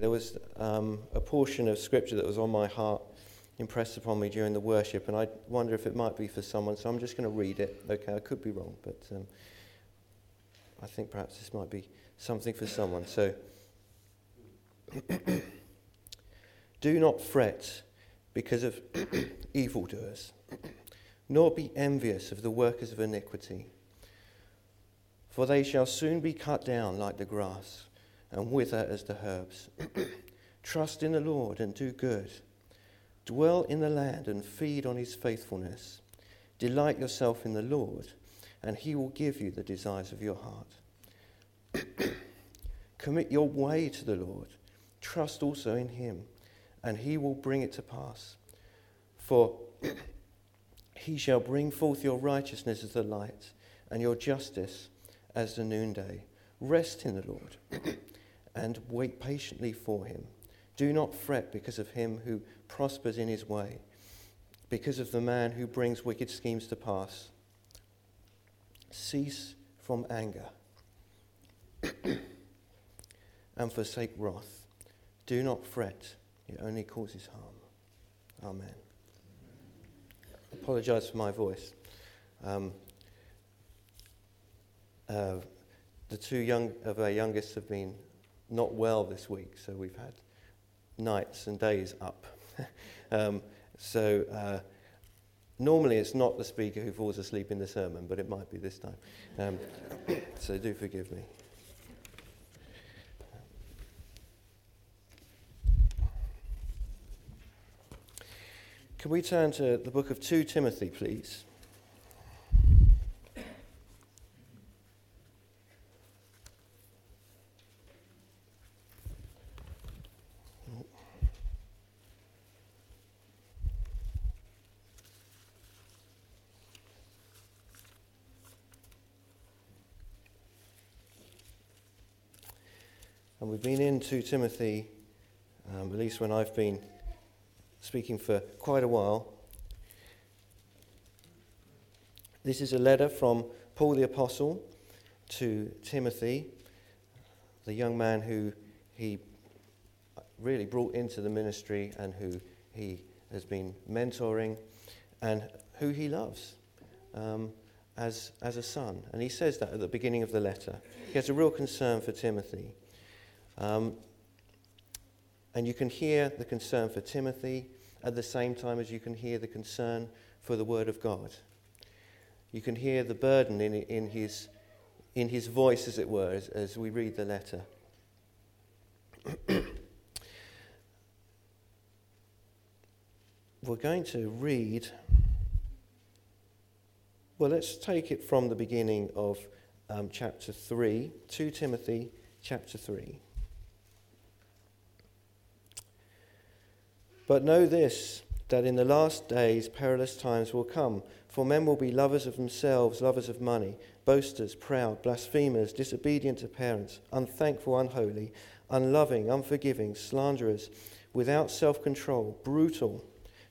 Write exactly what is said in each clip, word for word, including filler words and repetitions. There was um, a portion of scripture that was on my heart, impressed upon me during the worship, and I wonder if it might be for someone, so I'm just going to read it. Okay, I could be wrong, but um, I think perhaps this might be something for someone. So, do not fret because of evildoers, nor be envious of the workers of iniquity, for they shall soon be cut down like the grass, and wither as the herbs. Trust in the Lord and do good. Dwell in the land and feed on his faithfulness. Delight yourself in the Lord, and he will give you the desires of your heart. Commit your way to the Lord. Trust also in him, and he will bring it to pass. For he shall bring forth your righteousness as the light, and your justice as the noonday. Rest in the Lord, and wait patiently for him. Do not fret because of him who prospers in his way, because of the man who brings wicked schemes to pass. Cease from anger and forsake wrath. Do not fret, it only causes harm. Amen. I apologize for my voice. Um, uh, the two young of our youngest have been not well this week, so we've had nights and days up. um, so uh, normally it's not the speaker who falls asleep in the sermon, but it might be this time. Um, so do forgive me. Can we turn to the book of Second Timothy, please? We've been in Second Timothy, um, at least when I've been speaking, for quite a while. This is a letter from Paul the Apostle to Timothy, the young man who he really brought into the ministry and who he has been mentoring and who he loves um, as, as a son. And he says that at the beginning of the letter. He has a real concern for Timothy. Um, and you can hear the concern for Timothy at the same time as you can hear the concern for the Word of God. You can hear the burden in, in his in his voice, as it were, as, as we read the letter. We're going to read, well, let's take it from the beginning of um, chapter three, Second Timothy chapter three. But know this, that in the last days perilous times will come, for men will be lovers of themselves, lovers of money, boasters, proud, blasphemers, disobedient to parents, unthankful, unholy, unloving, unforgiving, slanderers, without self-control, brutal,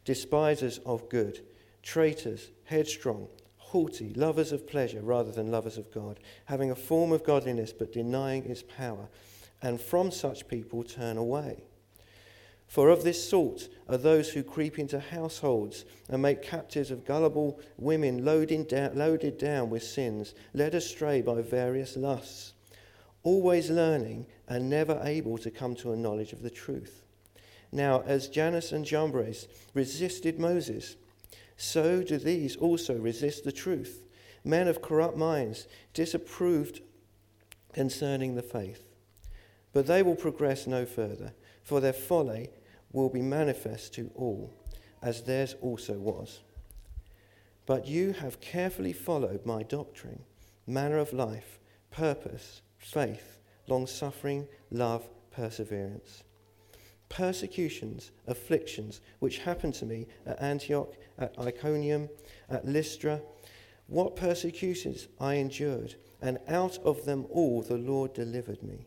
despisers of good, traitors, headstrong, haughty, lovers of pleasure rather than lovers of God, having a form of godliness but denying its power, and from such people turn away. For of this sort are those who creep into households and make captives of gullible women loaded down, loaded down with sins, led astray by various lusts, always learning and never able to come to a knowledge of the truth. Now, as Jannes and Jambres resisted Moses, so do these also resist the truth, men of corrupt minds, disapproved concerning the faith. But they will progress no further, for their folly will be manifest to all, as theirs also was. But you have carefully followed my doctrine, manner of life, purpose, faith, long-suffering, love, perseverance. Persecutions, afflictions, which happened to me at Antioch, at Iconium, at Lystra, what persecutions I endured, and out of them all the Lord delivered me.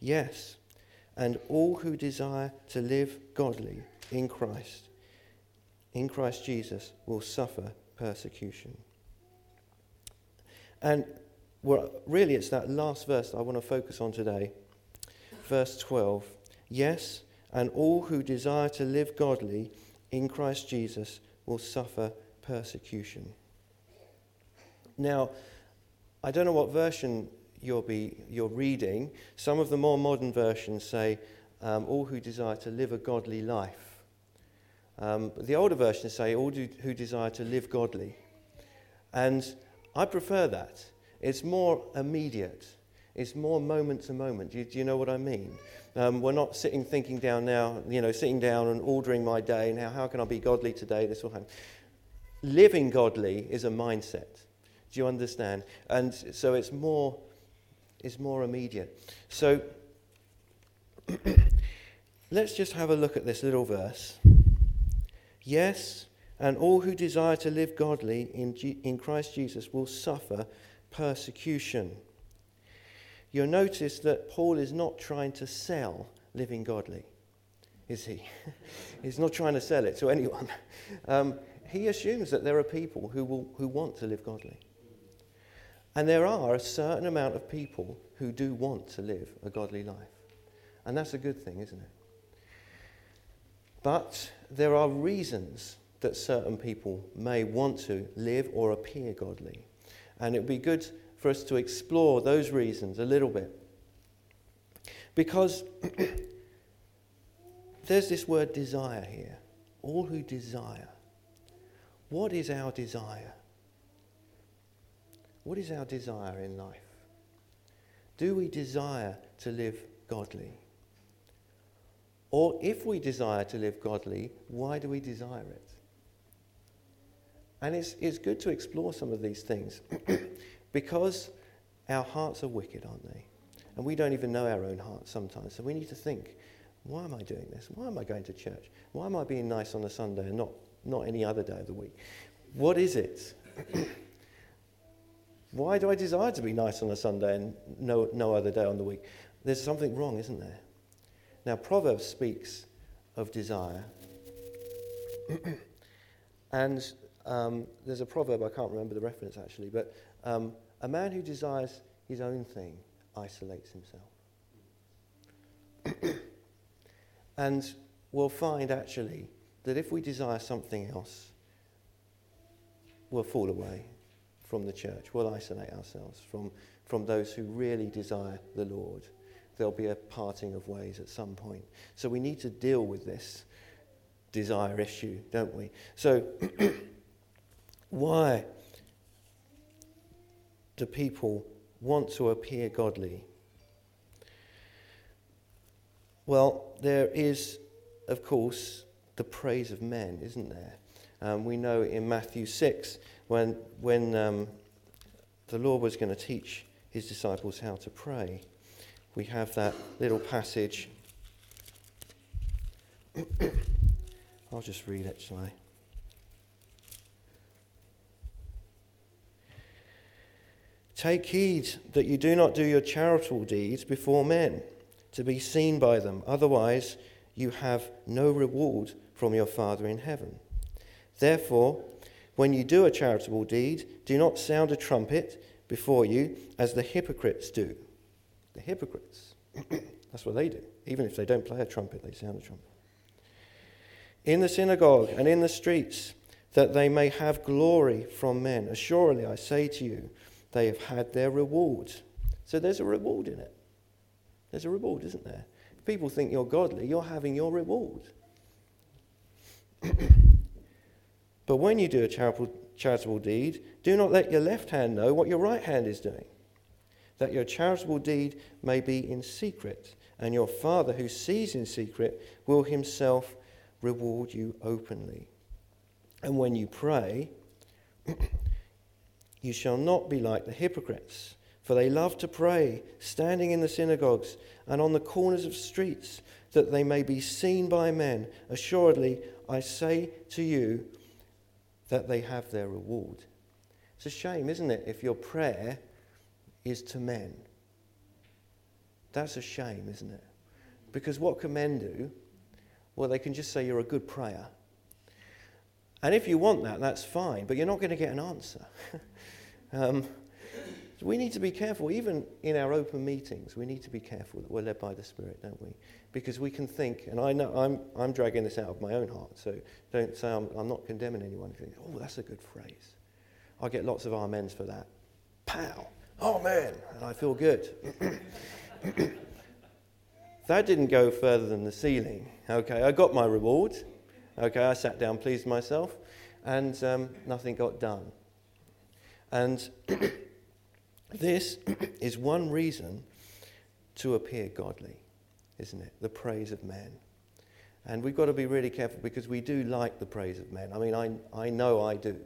Yes, and all who desire to live godly in Christ, in Christ Jesus, will suffer persecution. And well, really it's that last verse that I want to focus on today, verse twelve. Yes, and all who desire to live godly in Christ Jesus will suffer persecution. Now, I don't know what version you'll be you're reading. Some of the more modern versions say, um, all who desire to live a godly life. Um, the older versions say, all do, who desire to live godly. And I prefer that. It's more immediate. It's more moment to moment. Do you, do you know what I mean? Um, we're not sitting thinking down now, you know, sitting down and ordering my day. Now, how can I be godly today? This will happen. Living godly is a mindset. Do you understand? And so it's more, it's more immediate. So let's just have a look at this little verse. Yes, and all who desire to live godly in G- in Christ Jesus will suffer persecution. You'll notice that Paul is not trying to sell living godly, is he? He's not trying to sell it to anyone. Um, he assumes that there are people who will who want to live godly. And there are a certain amount of people who do want to live a godly life. And that's a good thing, isn't it? But there are reasons that certain people may want to live or appear godly. And it would be good for us to explore those reasons a little bit. Because there's this word desire here. All who desire. What is our desire? What is our desire in life? Do we desire to live godly? Or if we desire to live godly, why do we desire it? And it's, it's good to explore some of these things. Because our hearts are wicked, aren't they? And we don't even know our own hearts sometimes. So we need to think, why am I doing this? Why am I going to church? Why am I being nice on a Sunday and not, not any other day of the week? What is it? Why do I desire to be nice on a Sunday and no, no other day on the week? There's something wrong, isn't there? Now, Proverbs speaks of desire. And um, there's a proverb, I can't remember the reference actually, but Um, a man who desires his own thing isolates himself. And we'll find actually that if we desire something else, we'll fall away from the church. We'll isolate ourselves from, from those who really desire the Lord. There'll be a parting of ways at some point. So we need to deal with this desire issue, don't we? So why do people want to appear godly? Well, there is, of course, the praise of men, isn't there? Um, we know in Matthew six, when, when um, the Lord was going to teach his disciples how to pray, we have that little passage. I'll just read it, shall I? Take heed that you do not do your charitable deeds before men, to be seen by them. Otherwise, you have no reward from your Father in heaven. Therefore, when you do a charitable deed, do not sound a trumpet before you, as the hypocrites do. The hypocrites. That's what they do. Even if they don't play a trumpet, they sound a trumpet. In the synagogue and in the streets, that they may have glory from men. Assuredly, I say to you, they have had their reward. So there's a reward in it. There's a reward, isn't there? If people think you're godly, you're having your reward. But when you do a charitable, charitable deed, do not let your left hand know what your right hand is doing, that your charitable deed may be in secret, and your Father who sees in secret will himself reward you openly. And when you pray, you shall not be like the hypocrites, for they love to pray, standing in the synagogues and on the corners of streets, that they may be seen by men. Assuredly, I say to you that they have their reward. It's a shame, isn't it, if your prayer is to men? That's a shame, isn't it? Because what can men do? Well, they can just say you're a good prayer. And if you want that, that's fine, but you're not going to get an answer. um, So we need to be careful, even in our open meetings, we need to be careful that we're led by the Spirit, don't we? Because we can think, and I know I'm I'm dragging this out of my own heart, so don't say I'm, I'm not condemning anyone. If you think, oh, that's a good phrase. I get lots of amens for that. Pow! Amen! And I feel good. That didn't go further than the ceiling. Okay, I got my reward. Okay, I sat down, pleased myself, and um, nothing got done. And this is one reason to appear godly, isn't it? The praise of men. And we've got to be really careful because we do like the praise of men. I mean, I I know I do.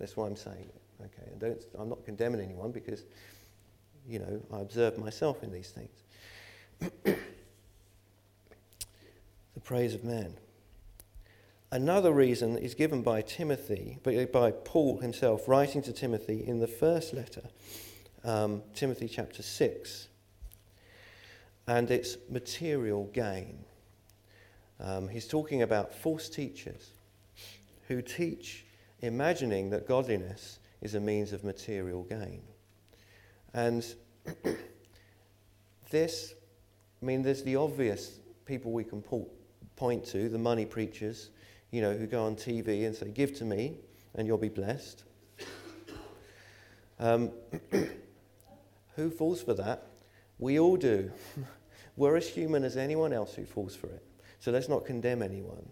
That's why I'm saying it. Okay, and don't, I'm not condemning anyone because, you know, I observe myself in these things. The praise of man. Another reason is given by Timothy, by Paul himself, writing to Timothy in the first letter, um, Timothy chapter six, and it's material gain. Um, he's talking about false teachers who teach, imagining that godliness is a means of material gain. And this, I mean, there's the obvious people we can pull. point to, the money preachers, you know, who go on T V and say, give to me and you'll be blessed. Um, who falls for that? We all do. We're as human as anyone else who falls for it. So let's not condemn anyone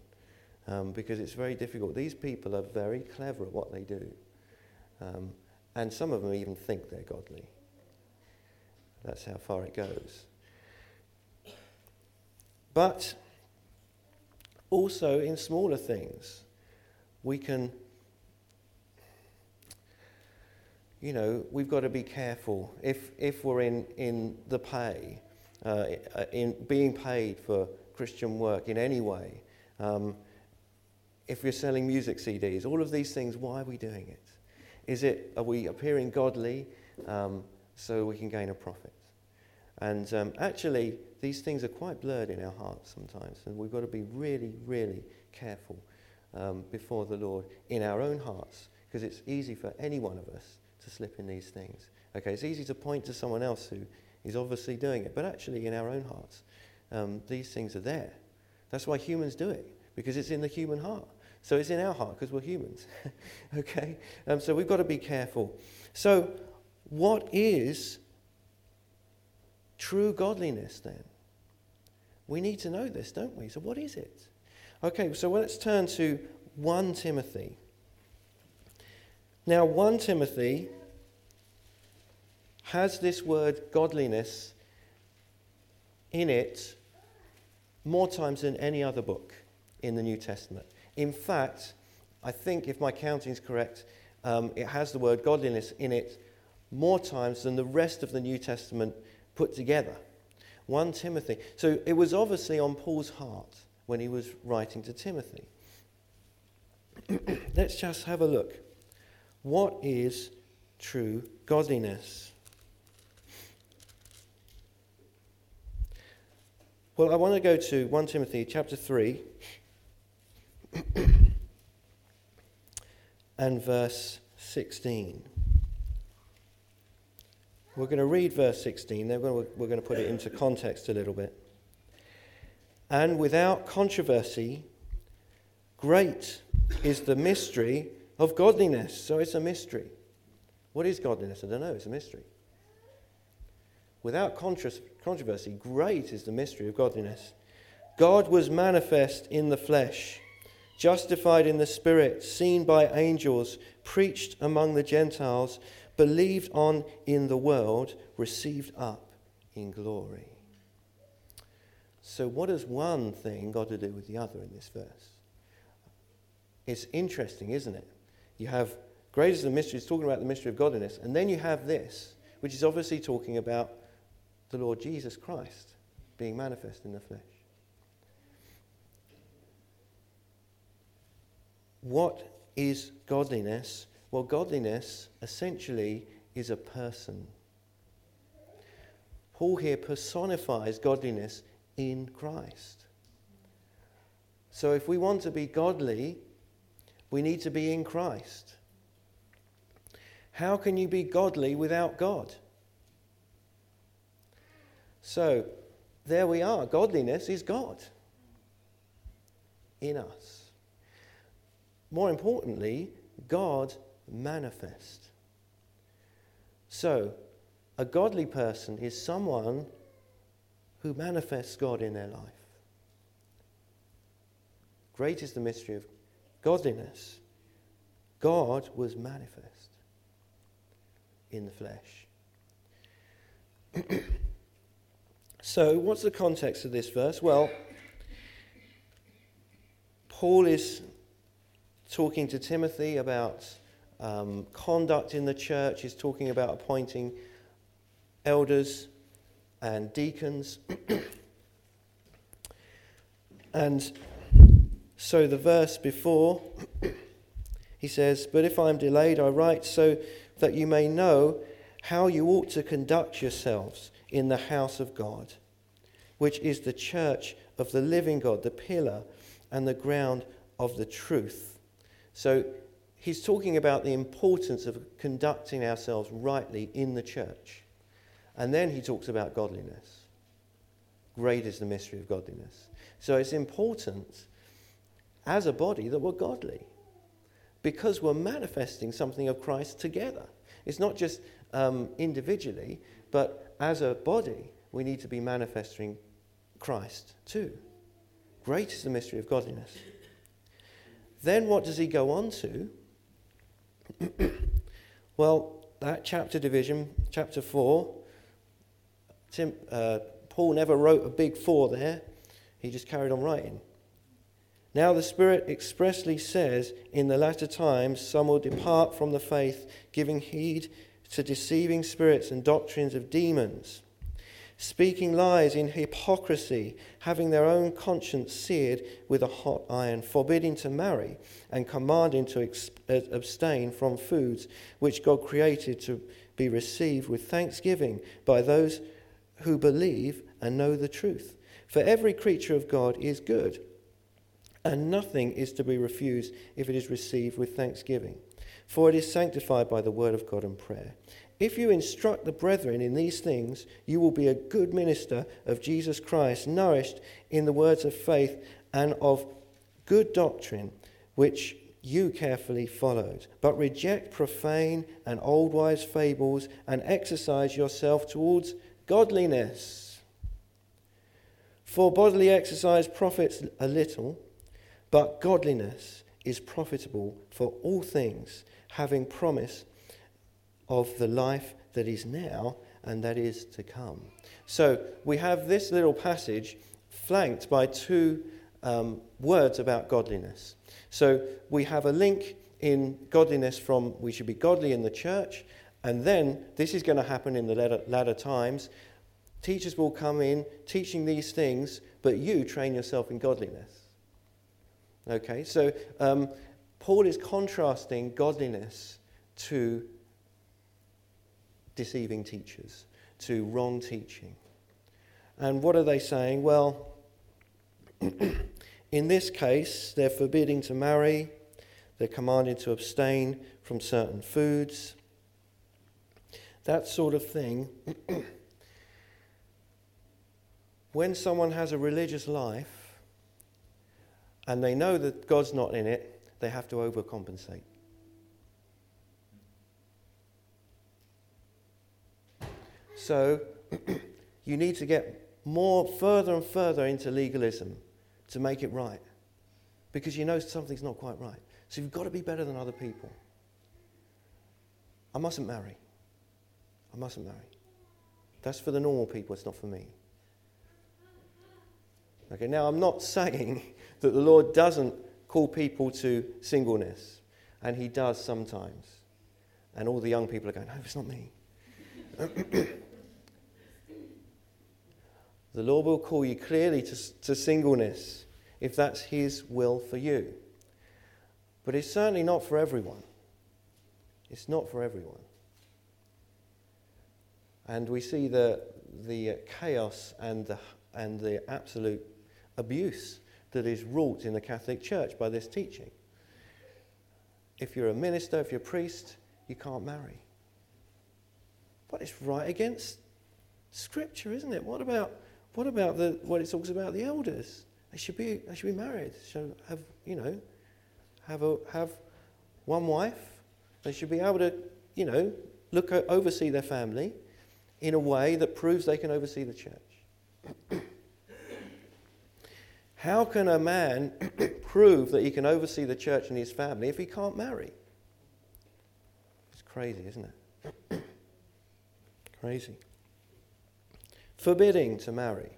um, because it's very difficult. These people are very clever at what they do. Um, and some of them even think they're godly. That's how far it goes. But also, in smaller things, we can, you know, we've got to be careful. If if we're in, in the pay, uh, in being paid for Christian work in any way, um, if you're selling music C Ds, all of these things, why are we doing it? Is it, are we appearing godly um, so we can gain a profit? And um, actually, these things are quite blurred in our hearts sometimes, and we've got to be really, really careful um, before the Lord in our own hearts, because it's easy for any one of us to slip in these things. Okay, it's easy to point to someone else who is obviously doing it, but actually in our own hearts, um, these things are there. That's why humans do it, because it's in the human heart. So it's in our heart, because we're humans. Okay, um, so we've got to be careful. So what is true godliness, then? We need to know this, don't we? So what is it? Okay, so let's turn to First Timothy. Now, First Timothy has this word godliness in it more times than any other book in the New Testament. In fact, I think if my counting is correct, um, it has the word godliness in it more times than the rest of the New Testament put together. First Timothy. So it was obviously on Paul's heart when he was writing to Timothy. Let's just have a look. What is true godliness? Well, I want to go to First Timothy chapter three and verse sixteen. We're going to read verse sixteen, then we're going to put it into context a little bit. And without controversy, great is the mystery of godliness. So it's a mystery. What is godliness? I don't know, it's a mystery. Without controversy, great is the mystery of godliness. God was manifest in the flesh, justified in the spirit, seen by angels, preached among the Gentiles, believed on in the world, received up in glory. So what has one thing got to do with the other in this verse? It's interesting, isn't it? You have great is the mystery, it's talking about the mystery of godliness, and then you have this, which is obviously talking about the Lord Jesus Christ being manifest in the flesh. What is godliness? Well, godliness essentially is a person. Paul here personifies godliness in Christ. So if we want to be godly, we need to be in Christ. How can you be godly without God? So there we are. Godliness is God in us. More importantly, God manifest. So a godly person is someone who manifests God in their life. Great is the mystery of godliness. God was manifest in the flesh. So, what's the context of this verse? Well, Paul is talking to Timothy about um, conduct in the church. He's talking about appointing elders and deacons. And so the verse before, he says, "But if I am delayed, I write so that you may know how you ought to conduct yourselves in the house of God, which is the church of the living God, the pillar and the ground of the truth." So he's talking about the importance of conducting ourselves rightly in the church. And then he talks about godliness. Great is the mystery of godliness. So it's important as a body that we're godly, because we're manifesting something of Christ together. It's not just um, individually, but as a body, we need to be manifesting Christ too. Great is the mystery of godliness. Then what does he go on to? Well, that chapter division, chapter four, Tim, uh, Paul never wrote a big four there. He just carried on writing. "Now the Spirit expressly says, in the latter times some will depart from the faith, giving heed to deceiving spirits and doctrines of demons, speaking lies in hypocrisy, having their own conscience seared with a hot iron, forbidding to marry and commanding to ex- abstain from foods which God created to be received with thanksgiving by those who believe and know the truth. For every creature of God is good, and nothing is to be refused if it is received with thanksgiving, for it is sanctified by the word of God and prayer. If you instruct the brethren in these things, you will be a good minister of Jesus Christ, nourished in the words of faith and of good doctrine, which you carefully followed. But reject profane and old wives' fables, and exercise yourself towards godliness. For bodily exercise profits a little, but godliness is profitable for all things, having promise of the life that is now and that is to come." So we have this little passage flanked by two um, words about godliness. So we have a link in godliness from we should be godly in the church, and then this is going to happen in the latter, latter times. Teachers will come in teaching these things, but you train yourself in godliness. Okay, so um, Paul is contrasting godliness to deceiving teachers, to wrong teaching. And what are they saying? Well, in this case, they're forbidding to marry, they're commanded to abstain from certain foods, that sort of thing. When someone has a religious life and they know that God's not in it, they have to overcompensate. So you need to get more further and further into legalism to make it right, because you know something's not quite right. So you've got to be better than other people. I mustn't marry. I mustn't marry. That's for the normal people, it's not for me. Okay, now I'm not saying that the Lord doesn't call people to singleness, and he does sometimes. And all the young people are going, "No, it's not me." The Lord will call you clearly to, to singleness if that's his will for you. But it's certainly not for everyone. It's not for everyone. And we see the the chaos and the and the absolute abuse that is wrought in the Catholic Church by this teaching. If you're a minister, if you're a priest, you can't marry. But it's right against Scripture, isn't it? What about what about the what it talks about the elders? They should be they should be married. So have you know have a have one wife. They should be able to you know look at, oversee their family in a way that proves they can oversee the church. How can a man prove that he can oversee the church and his family if he can't marry? It's crazy, isn't it? Crazy. Forbidding to marry.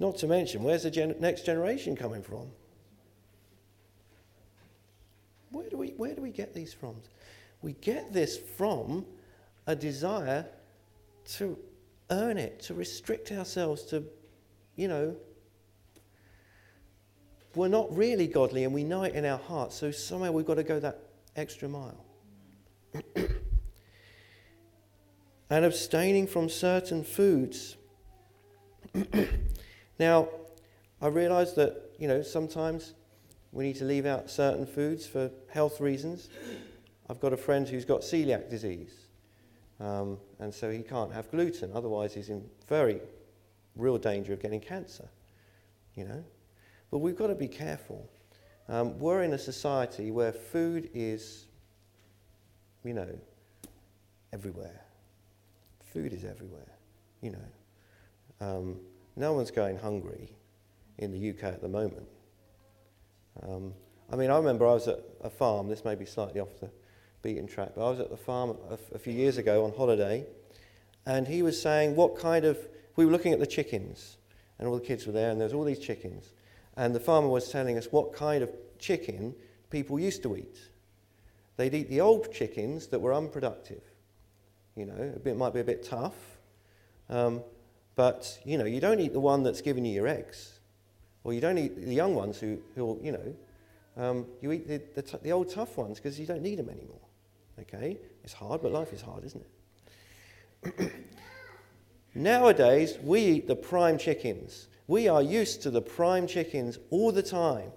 Not to mention, where's the gen- next generation coming from? Where do we where do we get these from? We get this from a desire to earn it, to restrict ourselves to. You know, we're not really godly and we know it in our hearts, so somehow we've got to go that extra mile. And abstaining from certain foods. Now, I realise that, you know, sometimes we need to leave out certain foods for health reasons. I've got a friend who's got celiac disease, um, and so he can't have gluten, otherwise he's in very... real danger of getting cancer, you know. But we've got to be careful. Um, we're in a society where food is, you know, everywhere. Food is everywhere, you know. Um, no one's going hungry in the U K at the moment. Um, I mean, I remember I was at a farm, this may be slightly off the beaten track, but I was at the farm a, a few years ago on holiday, and he was saying what kind of we were looking at the chickens, and all the kids were there, and there was all these chickens. And the farmer was telling us what kind of chicken people used to eat. They'd eat the old chickens that were unproductive. You know, a bit, might be a bit tough, um, but, you know, you don't eat the one that's giving you your eggs. Or you don't eat the young ones who, who you know, um, you eat the, the, t- the old tough ones because you don't need them anymore. Okay? It's hard, but life is hard, isn't it? Nowadays, we eat the prime chickens. We are used to the prime chickens all the time,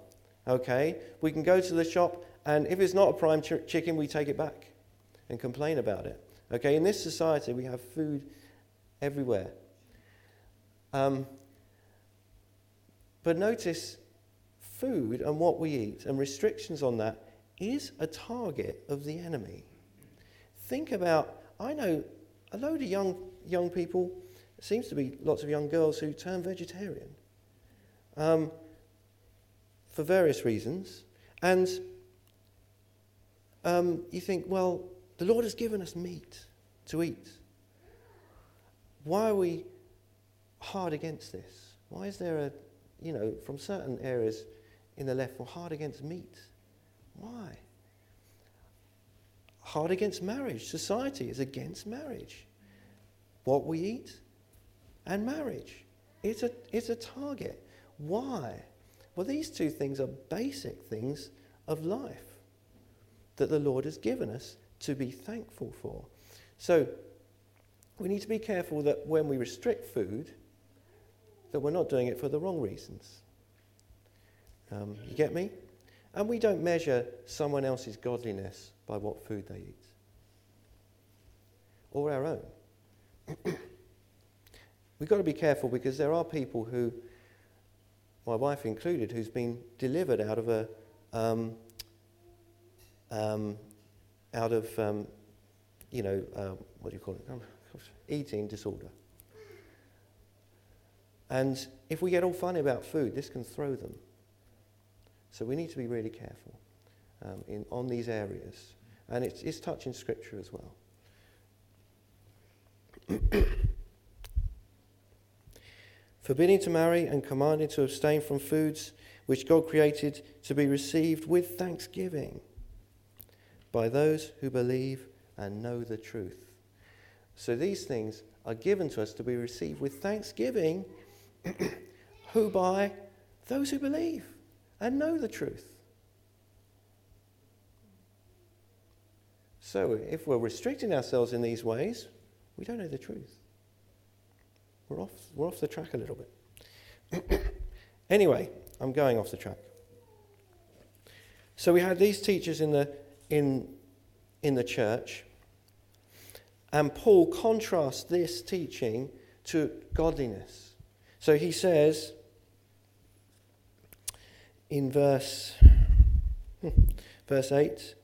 okay? We can go to the shop, and if it's not a prime ch- chicken, we take it back and complain about it, okay? In this society, we have food everywhere. Um, but notice, food and what we eat and restrictions on that is a target of the enemy. Think about, I know a load of young young people, it seems to be lots of young girls who turn vegetarian um, for various reasons. And um, you think, well, the Lord has given us meat to eat. Why are we hard against this? Why is there a, you know, from certain areas in the left, we're hard against meat? Why? Hard against marriage. Society is against marriage. What we eat and marriage. It's a, it's a target. Why? Well, these two things are basic things of life that the Lord has given us to be thankful for. So we need to be careful that when we restrict food, that we're not doing it for the wrong reasons. Um, you get me? And we don't measure someone else's godliness by what food they eat. Or our own. We've got to be careful because there are people who, my wife included, who's been delivered out of a, um, um, out of, um, you know, uh, what do you call it? Um, eating disorder. And if we get all funny about food, this can throw them. So we need to be really careful um, in on these areas, and it's, it's touching Scripture as well. Forbidding to marry and commanded to abstain from foods which God created to be received with thanksgiving by those who believe and know the truth. So these things are given to us to be received with thanksgiving, who by those who believe and know the truth. So if we're restricting ourselves in these ways, we don't know the truth. We're off, we're off the track a little bit. Anyway, I'm going off the track. So we had these teachers in the in in the church, And Paul contrasts this teaching to godliness. So he says in verse, verse eight,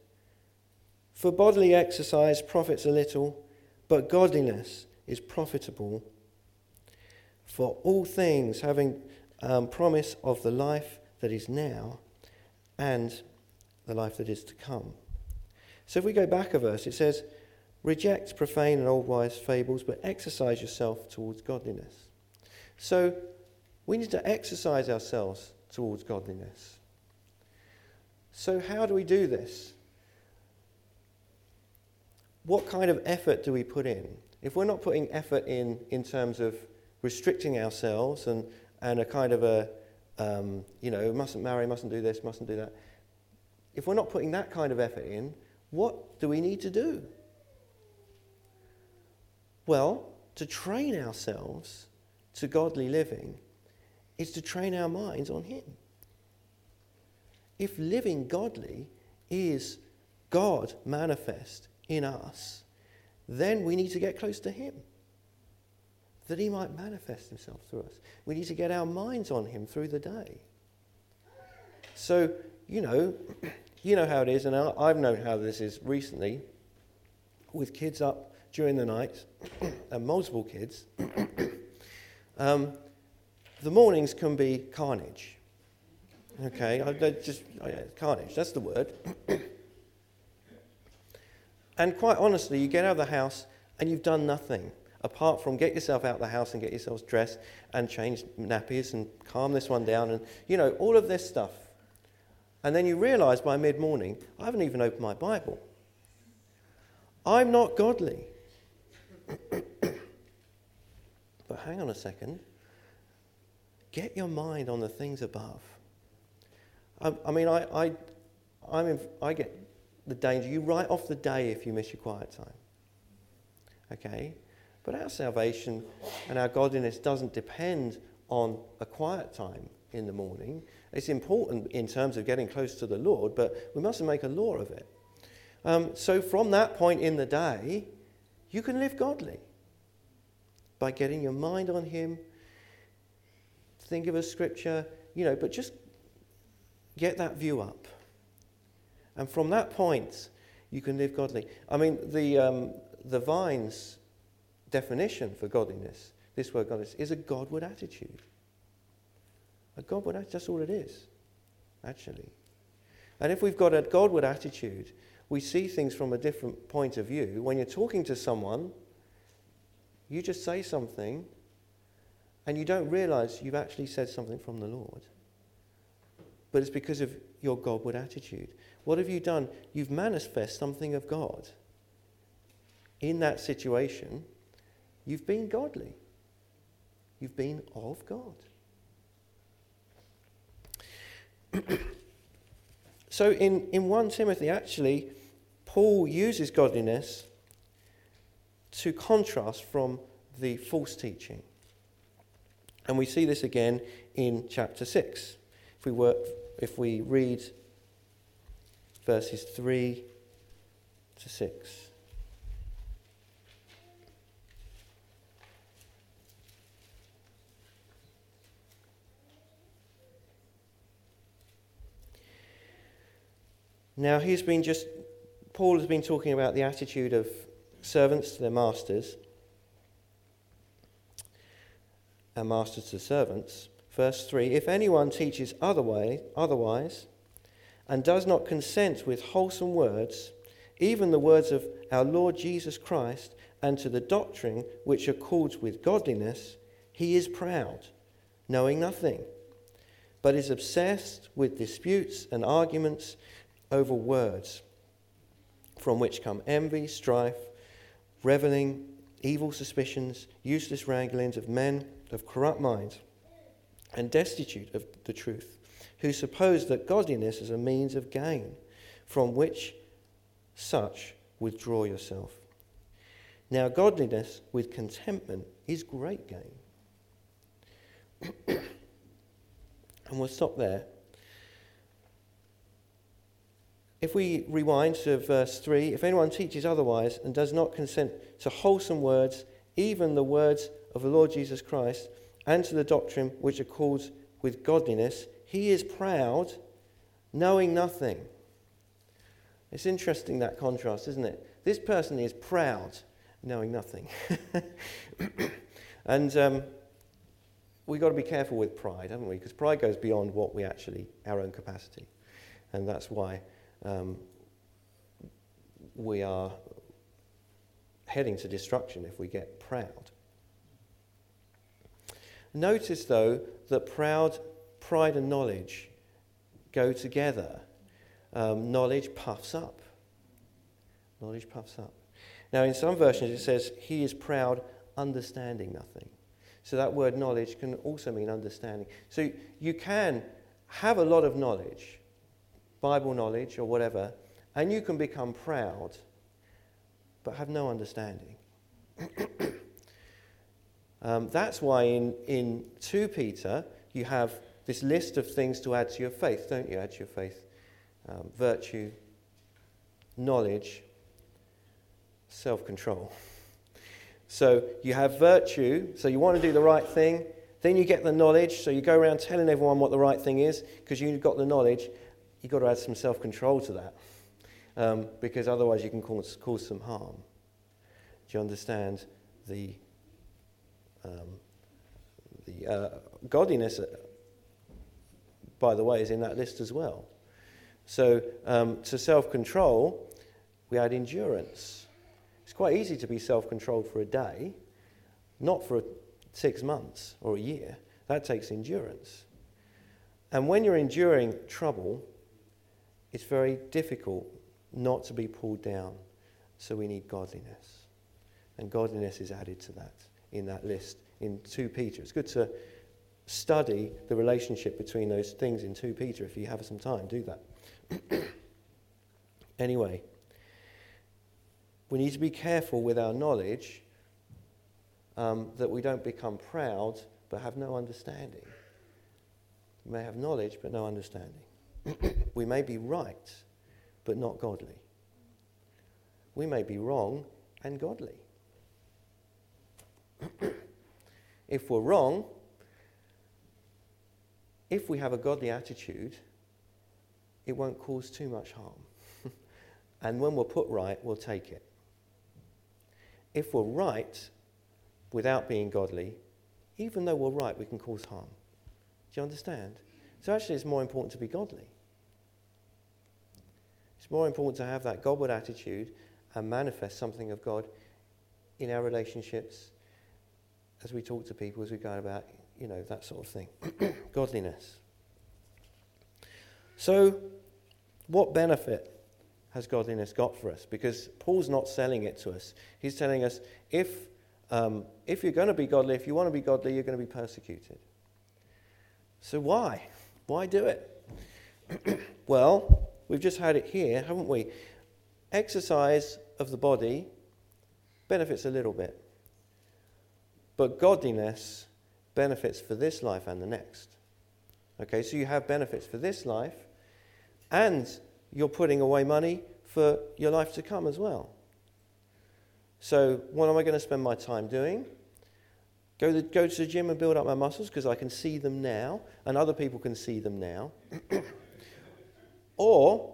"For bodily exercise profits a little, but godliness is profitable for all things, having um, promise of the life that is now and the life that is to come." So if we go back a verse, it says, "Reject profane and old wise fables, but exercise yourself towards godliness." So we need to exercise ourselves towards godliness. So how do we do this? What kind of effort do we put in? If we're not putting effort in in terms of restricting ourselves and, and a kind of a, um, you know, mustn't marry, mustn't do this, mustn't do that. If we're not putting that kind of effort in, what do we need to do? Well, to train ourselves to godly living is to train our minds on Him. If living godly is God manifest in us, then we need to get close to Him, that He might manifest Himself through us. We need to get our minds on Him through the day. So, you know, you know how it is, and I've known how this is recently, with kids up during the night, and multiple kids, um, the mornings can be carnage. Okay, I, I just oh yeah, carnage, that's the word. And quite honestly, you get out of the house and you've done nothing apart from get yourself out of the house and get yourselves dressed and change nappies and calm this one down and, you know, all of this stuff. And then you realise by mid-morning, I haven't even opened my Bible. I'm not godly. But hang on a second. Get your mind on the things above. I, I mean, I, I, I'm in, I get the danger. You write off the day if you miss your quiet time. Okay? But our salvation and our godliness doesn't depend on a quiet time in the morning. It's important in terms of getting close to the Lord, but we mustn't make a law of it. Um, so from that point in the day, you can live godly by getting your mind on Him. Think of a scripture, you know, but just get that view up. And from that point, you can live godly. I mean, the um, the Vine's definition for godliness, this word godliness, is a Godward attitude. A Godward attitude, that's all it is, actually. And if we've got a Godward attitude, we see things from a different point of view. When you're talking to someone, you just say something and you don't realise you've actually said something from the Lord. But it's because of your Godward attitude. What have you done? You've manifested something of God. In that situation, you've been godly. You've been of God. So in, in First Timothy, actually, Paul uses godliness to contrast from the false teaching. And we see this again in chapter six. If we work, if we read verses three to six. Now he's been just, Paul has been talking about the attitude of servants to their masters and masters to servants. Verse three, "If anyone teaches otherwise and does not consent with wholesome words, even the words of our Lord Jesus Christ, and to the doctrine which accords with godliness, he is proud, knowing nothing, but is obsessed with disputes and arguments over words, from which come envy, strife, reveling, evil suspicions, useless wranglings of men of corrupt minds and destitute of the truth, who suppose that godliness is a means of gain, from which such withdraw yourself. Now godliness with contentment is great gain." And we'll stop there. If we rewind to verse three, if anyone teaches otherwise and does not consent to wholesome words, even the words of the Lord Jesus Christ, and to the doctrine which accords with godliness, he is proud, knowing nothing. It's interesting, that contrast, isn't it? This person is proud, knowing nothing. And um, we've got to be careful with pride, haven't we? Because pride goes beyond what we actually, our own capacity. And that's why um, we are heading to destruction if we get proud. Notice, though, that proud, pride and knowledge go together. Um, knowledge puffs up. Knowledge puffs up. Now, in some versions it says, he is proud, understanding nothing. So that word knowledge can also mean understanding. So you can have a lot of knowledge, Bible knowledge or whatever, and you can become proud, but have no understanding. um, that's why in, in Second Peter, you have this list of things to add to your faith, don't you? Add to your faith. Um, virtue, knowledge, self-control. So you have virtue, so you want to do the right thing, then you get the knowledge, so you go around telling everyone what the right thing is, because you've got the knowledge, you've got to add some self-control to that, um, because otherwise you can cause, cause some harm. Do you understand the, um, the uh, godliness, by the way, is in that list as well. So um, to self-control, we add endurance. It's quite easy to be self-controlled for a day, not for six months or a year. That takes endurance. And when you're enduring trouble, it's very difficult not to be pulled down. So we need godliness. And godliness is added to that in that list in Second Peter. It's good to study the relationship between those things in Second Peter. If you have some time, do that. Anyway, we need to be careful with our knowledge um, that we don't become proud but have no understanding. We may have knowledge but no understanding. We may be right but not godly. We may be wrong and godly. If we're wrong, if we have a godly attitude, it won't cause too much harm. And when we're put right, we'll take it. If we're right without being godly, even though we're right, we can cause harm. Do you understand? So actually it's more important to be godly. It's more important to have that Godward attitude and manifest something of God in our relationships as we talk to people, as we go about, you know, that sort of thing. Godliness. So, what benefit has godliness got for us? Because Paul's not selling it to us. He's telling us, if um, if you're going to be godly, if you want to be godly, you're going to be persecuted. So why? Why do it? Well, we've just had it here, haven't we? Exercise of the body benefits a little bit. But godliness benefits for this life and the next. Okay, so you have benefits for this life, and you're putting away money for your life to come as well. So what am I going to spend my time doing? Go to, go to the gym and build up my muscles because I can see them now, and other people can see them now. Or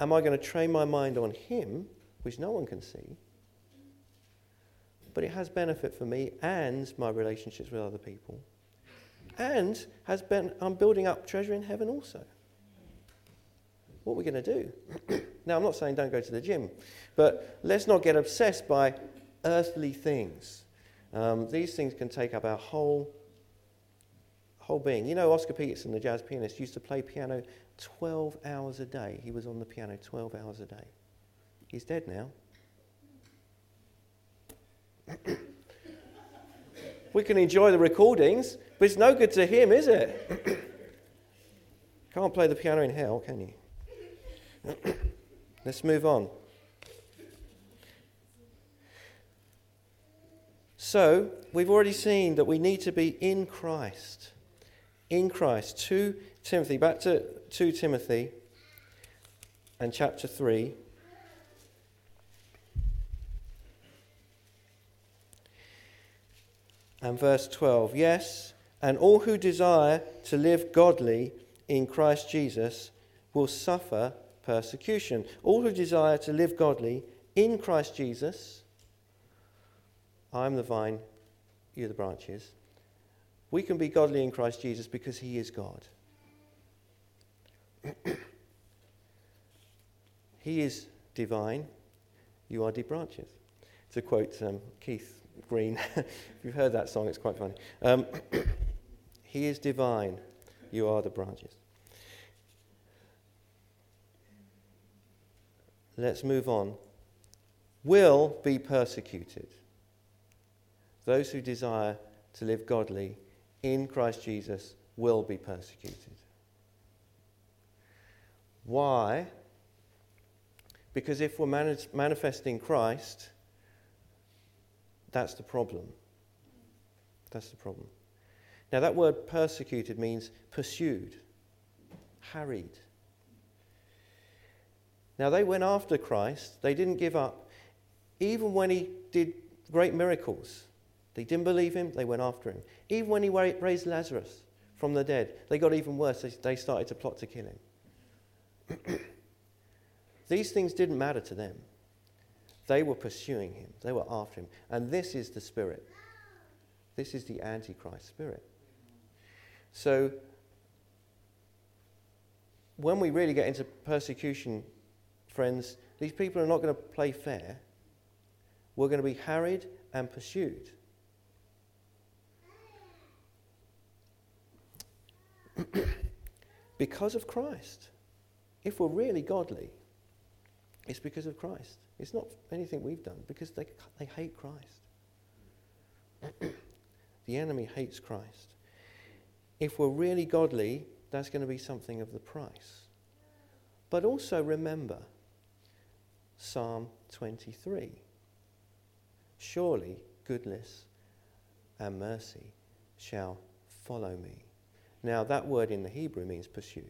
am I going to train my mind on him, which no one can see, but it has benefit for me and my relationships with other people? And has been, I'm building up treasure in heaven also. What are we going to do? Now, I'm not saying don't go to the gym, but let's not get obsessed by earthly things. Um, these things can take up our whole, whole being. You know, Oscar Peterson, the jazz pianist, used to play piano twelve hours a day. He was on the piano twelve hours a day. He's dead now. We can enjoy the recordings, but it's no good to him, is it? Can't play the piano in hell, can you? Let's move on. So, we've already seen that we need to be in Christ. In Christ. Second Timothy, back to Second Timothy and chapter three. And verse twelve, yes, and all who desire to live godly in Christ Jesus will suffer persecution. All who desire to live godly in Christ Jesus, I'm the vine, you're the branches. We can be godly in Christ Jesus because he is God. He is divine, you are de branches. To quote um, Keith Green. If you've heard that song, it's quite funny. Um, he is divine, you are the branches. Let's move on. Will be persecuted. Those who desire to live godly in Christ Jesus will be persecuted. Why? Because if we're mani- manifesting Christ, that's the problem. That's the problem. Now that word persecuted means pursued, harried. Now they went after Christ, they didn't give up. Even when he did great miracles, they didn't believe him, they went after him. Even when he raised Lazarus from the dead, they got even worse, they started to plot to kill him. These things didn't matter to them. They were pursuing him. They were after him. And this is the spirit. This is the Antichrist spirit. So, when we really get into persecution, friends, these people are not going to play fair. We're going to be harried and pursued. Because of Christ. If we're really godly, it's because of Christ. It's not anything we've done, because they they hate Christ. The enemy hates Christ. If we're really godly, that's going to be something of the price. But also remember Psalm twenty-three. Surely goodness and mercy shall follow me. Now that word in the Hebrew means pursue.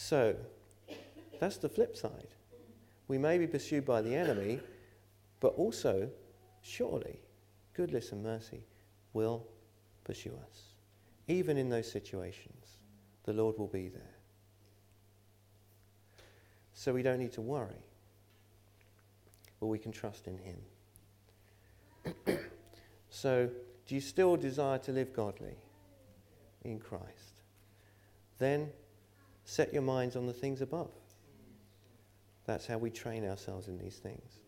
So, that's the flip side. We may be pursued by the enemy, but also, surely, goodness and mercy will pursue us. Even in those situations, the Lord will be there. So we don't need to worry, but we can trust in him. So, do you still desire to live godly in Christ? Then, set your minds on the things above. That's how we train ourselves in these things.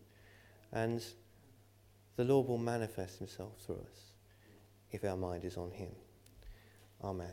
And the Lord will manifest himself through us if our mind is on him. Amen.